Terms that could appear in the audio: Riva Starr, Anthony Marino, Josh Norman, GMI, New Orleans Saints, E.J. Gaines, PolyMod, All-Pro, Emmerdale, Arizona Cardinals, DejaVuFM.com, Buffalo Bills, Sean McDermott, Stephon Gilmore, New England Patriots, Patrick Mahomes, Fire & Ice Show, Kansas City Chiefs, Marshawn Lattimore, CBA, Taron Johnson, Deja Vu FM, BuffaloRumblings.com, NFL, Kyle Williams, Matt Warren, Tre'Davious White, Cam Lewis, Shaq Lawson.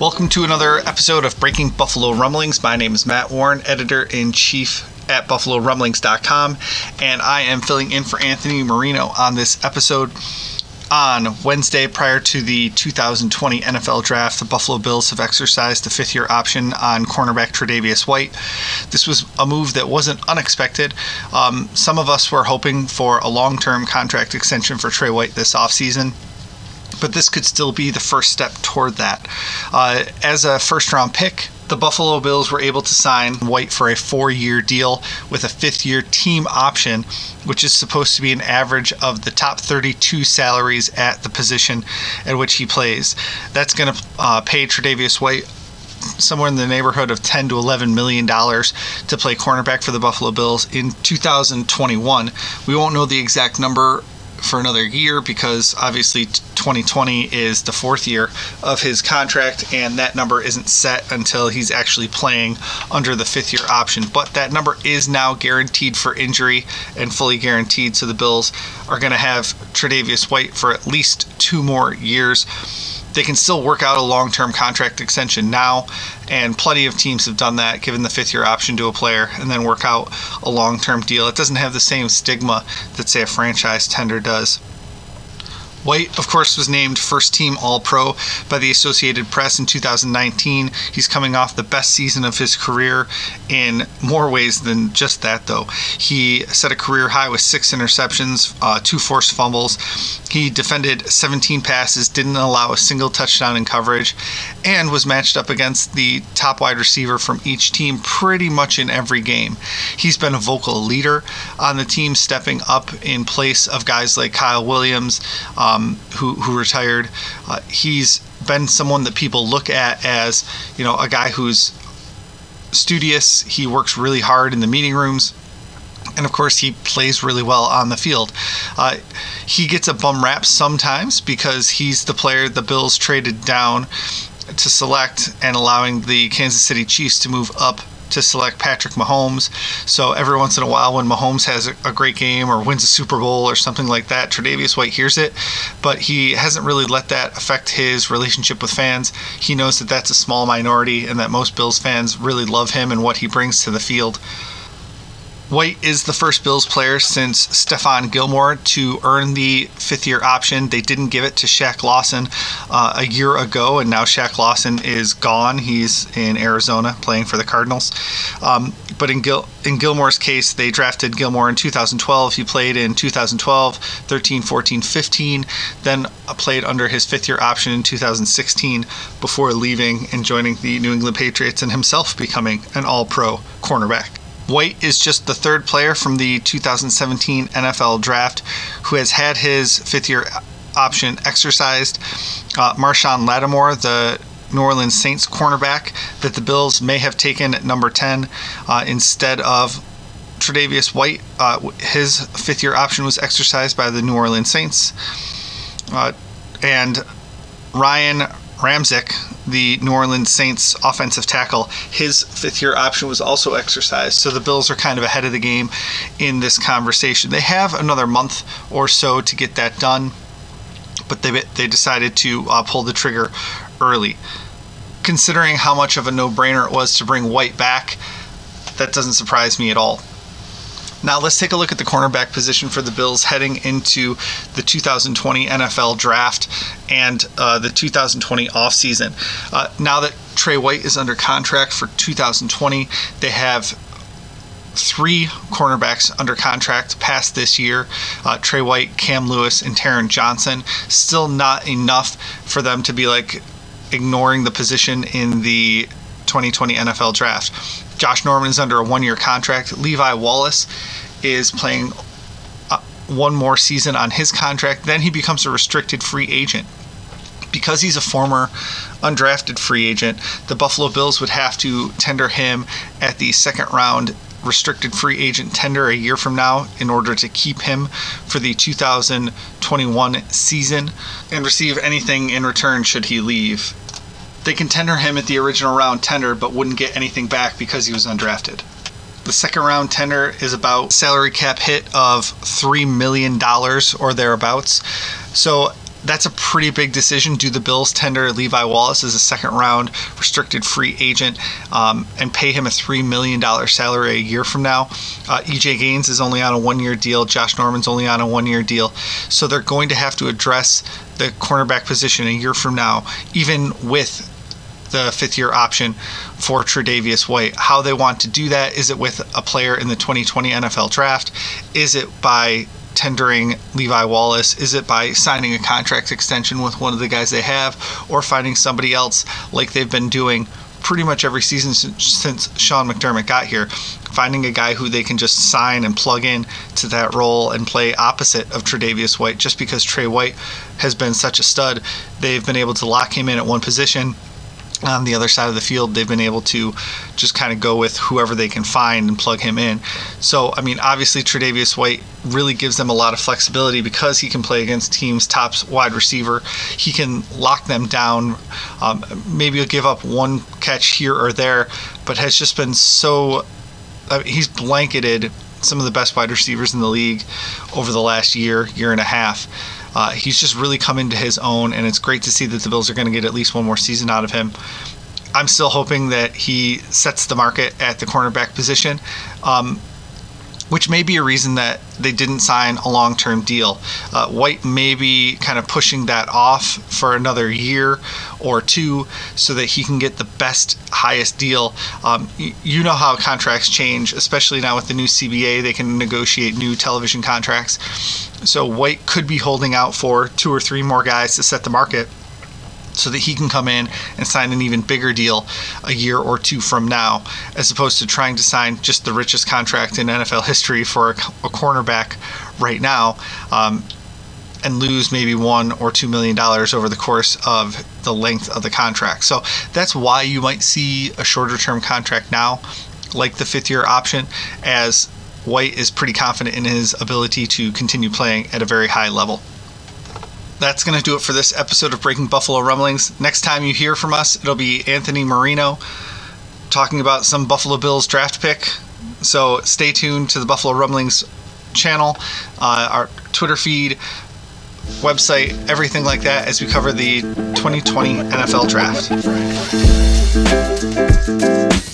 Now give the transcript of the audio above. Welcome to another episode of Breaking Buffalo Rumblings. My name is Matt Warren, Editor-in-Chief at BuffaloRumblings.com, and I am filling in for Anthony Marino on this episode. On Wednesday, prior to the 2020 NFL Draft, the Buffalo Bills have exercised the fifth-year option on cornerback Tre'Davious White. This was a move that wasn't unexpected. Some of us were hoping for a long-term contract extension for Tre'Davious White this offseason, but this could still be the first step toward that. As a first-round pick, the Buffalo Bills were able to sign White for a 4-year deal with a 5th-year team option, which is supposed to be an average of the top 32 salaries at the position at which he plays. That's going to pay Tre'Davious White somewhere in the neighborhood of $10 to $11 million to play cornerback for the Buffalo Bills in 2021. We won't know the exact number for another year because obviously 2020 is the 4th year of his contract, and that number isn't set until he's actually playing under the 5th year option. But that number is now guaranteed for injury and fully guaranteed, so the Bills are going to have Tre'Davious White for at least 2 more years. They can still work out a long-term contract extension now, and plenty of teams have done that, given the 5th-year option to a player, and then work out a long-term deal. It doesn't have the same stigma that, say, a franchise tender does. White, of course, was named first-team All-Pro by the Associated Press in 2019. He's coming off the best season of his career in more ways than just that, though. He set a career high with 6 interceptions, 2 forced fumbles. He defended 17 passes, didn't allow a single touchdown in coverage, and was matched up against the top wide receiver from each team pretty much in every game. He's been a vocal leader on the team, stepping up in place of guys like Kyle Williams, who retired. He's been someone that people look at as, you know, a guy who's studious. He works really hard in the meeting rooms, and of course he plays really well on the field. He gets a bum rap sometimes because he's the player the Bills traded down to select, and allowing the Kansas City Chiefs to move up to select Patrick Mahomes. So every once in a while, when Mahomes has a great game or wins a Super Bowl or something like that, Tre'Davious White hears it, but he hasn't really let that affect his relationship with fans. He knows that that's a small minority and that most Bills fans really love him and what he brings to the field. White is the first Bills player since Stephon Gilmore to earn the 5th-year option. They didn't give it to Shaq Lawson a year ago, and now Shaq Lawson is gone. He's in Arizona playing for the Cardinals. But in Gilmore's case, they drafted Gilmore in 2012. He played in 2012, 13, 14, 15, then played under his 5th-year option in 2016 before leaving and joining the New England Patriots and himself becoming an All-Pro cornerback. White is just the 3rd player from the 2017 NFL Draft who has had his 5th-year option exercised. Marshawn Lattimore, the New Orleans Saints cornerback that the Bills may have taken at number 10 instead of Tre'Davious White, his 5th-year option was exercised by the New Orleans Saints. And Ryan Ramczyk, the New Orleans Saints offensive tackle, his 5th-year option was also exercised. So the Bills are kind of ahead of the game in this conversation. They have another month or so to get that done, but they decided to pull the trigger early. Considering how much of a no-brainer it was to bring White back, that doesn't surprise me at all. Now let's take a look at the cornerback position for the Bills heading into the 2020 NFL Draft and the 2020 offseason. Now that Tre'Davious White is under contract for 2020, they have 3 cornerbacks under contract past this year, Tre'Davious White, Cam Lewis, and Taron Johnson. Still not enough for them to be like ignoring the position in the 2020 NFL Draft. Josh Norman is under a 1-year contract. Levi Wallace is playing 1 more season on his contract. Then he becomes a restricted free agent. Because he's a former undrafted free agent, the Buffalo Bills would have to tender him at the second round restricted free agent tender a year from now in order to keep him for the 2021 season and receive anything in return should he leave. They can tender him at the original round tender, but wouldn't get anything back because he was undrafted. The second round tender is about salary cap hit of $3 million or thereabouts. So that's a pretty big decision. Do the Bills tender Levi Wallace as a second-round restricted free agent and pay him a $3 million salary a year from now? E.J. Gaines is only on a one-year deal. Josh Norman's only on a one-year deal. So they're going to have to address the cornerback position a year from now, even with the fifth-year option for Tre'Davious White. How they want to do that, is it with a player in the 2020 NFL Draft? Is it by tendering Levi Wallace? Is it by signing a contract extension with one of the guys they have, or finding somebody else like they've been doing pretty much every season since Sean McDermott got here, finding a guy who they can just sign and plug in to that role and play opposite of Tre'Davious White? Just because Trey White has been such a stud, they've been able to lock him in at one position. On the other side of the field, they've been able to just kind of go with whoever they can find and plug him in. So, I mean, obviously Tre'Davious White really gives them a lot of flexibility because he can play against teams' top wide receiver. He can lock them down. Maybe he'll give up one catch here or there, but has just been so... he's blanketed some of the best wide receivers in the league over the last year, year and a half. He's just really come into his own, and it's great to see that the Bills are going to get at least one more season out of him. I'm still hoping that he sets the market at the cornerback position, which may be a reason that they didn't sign a long-term deal. White may be kind of pushing that off for another year or two so that he can get the best, highest deal. You know how contracts change, especially now with the new CBA. They can negotiate new television contracts. So White could be holding out for two or three more guys to set the market so that he can come in and sign an even bigger deal a year or two from now, as opposed to trying to sign just the richest contract in NFL history for a cornerback right now and lose maybe $1 or $2 million over the course of the length of the contract. So that's why you might see a shorter term contract now, like the fifth-year option, as White is pretty confident in his ability to continue playing at a very high level. That's going to do it for this episode of Breaking Buffalo Rumblings. Next time you hear from us, it'll be Anthony Marino talking about some Buffalo Bills draft pick. So stay tuned to the Buffalo Rumblings channel, our Twitter feed, website, everything like that, as we cover the 2020 NFL Draft.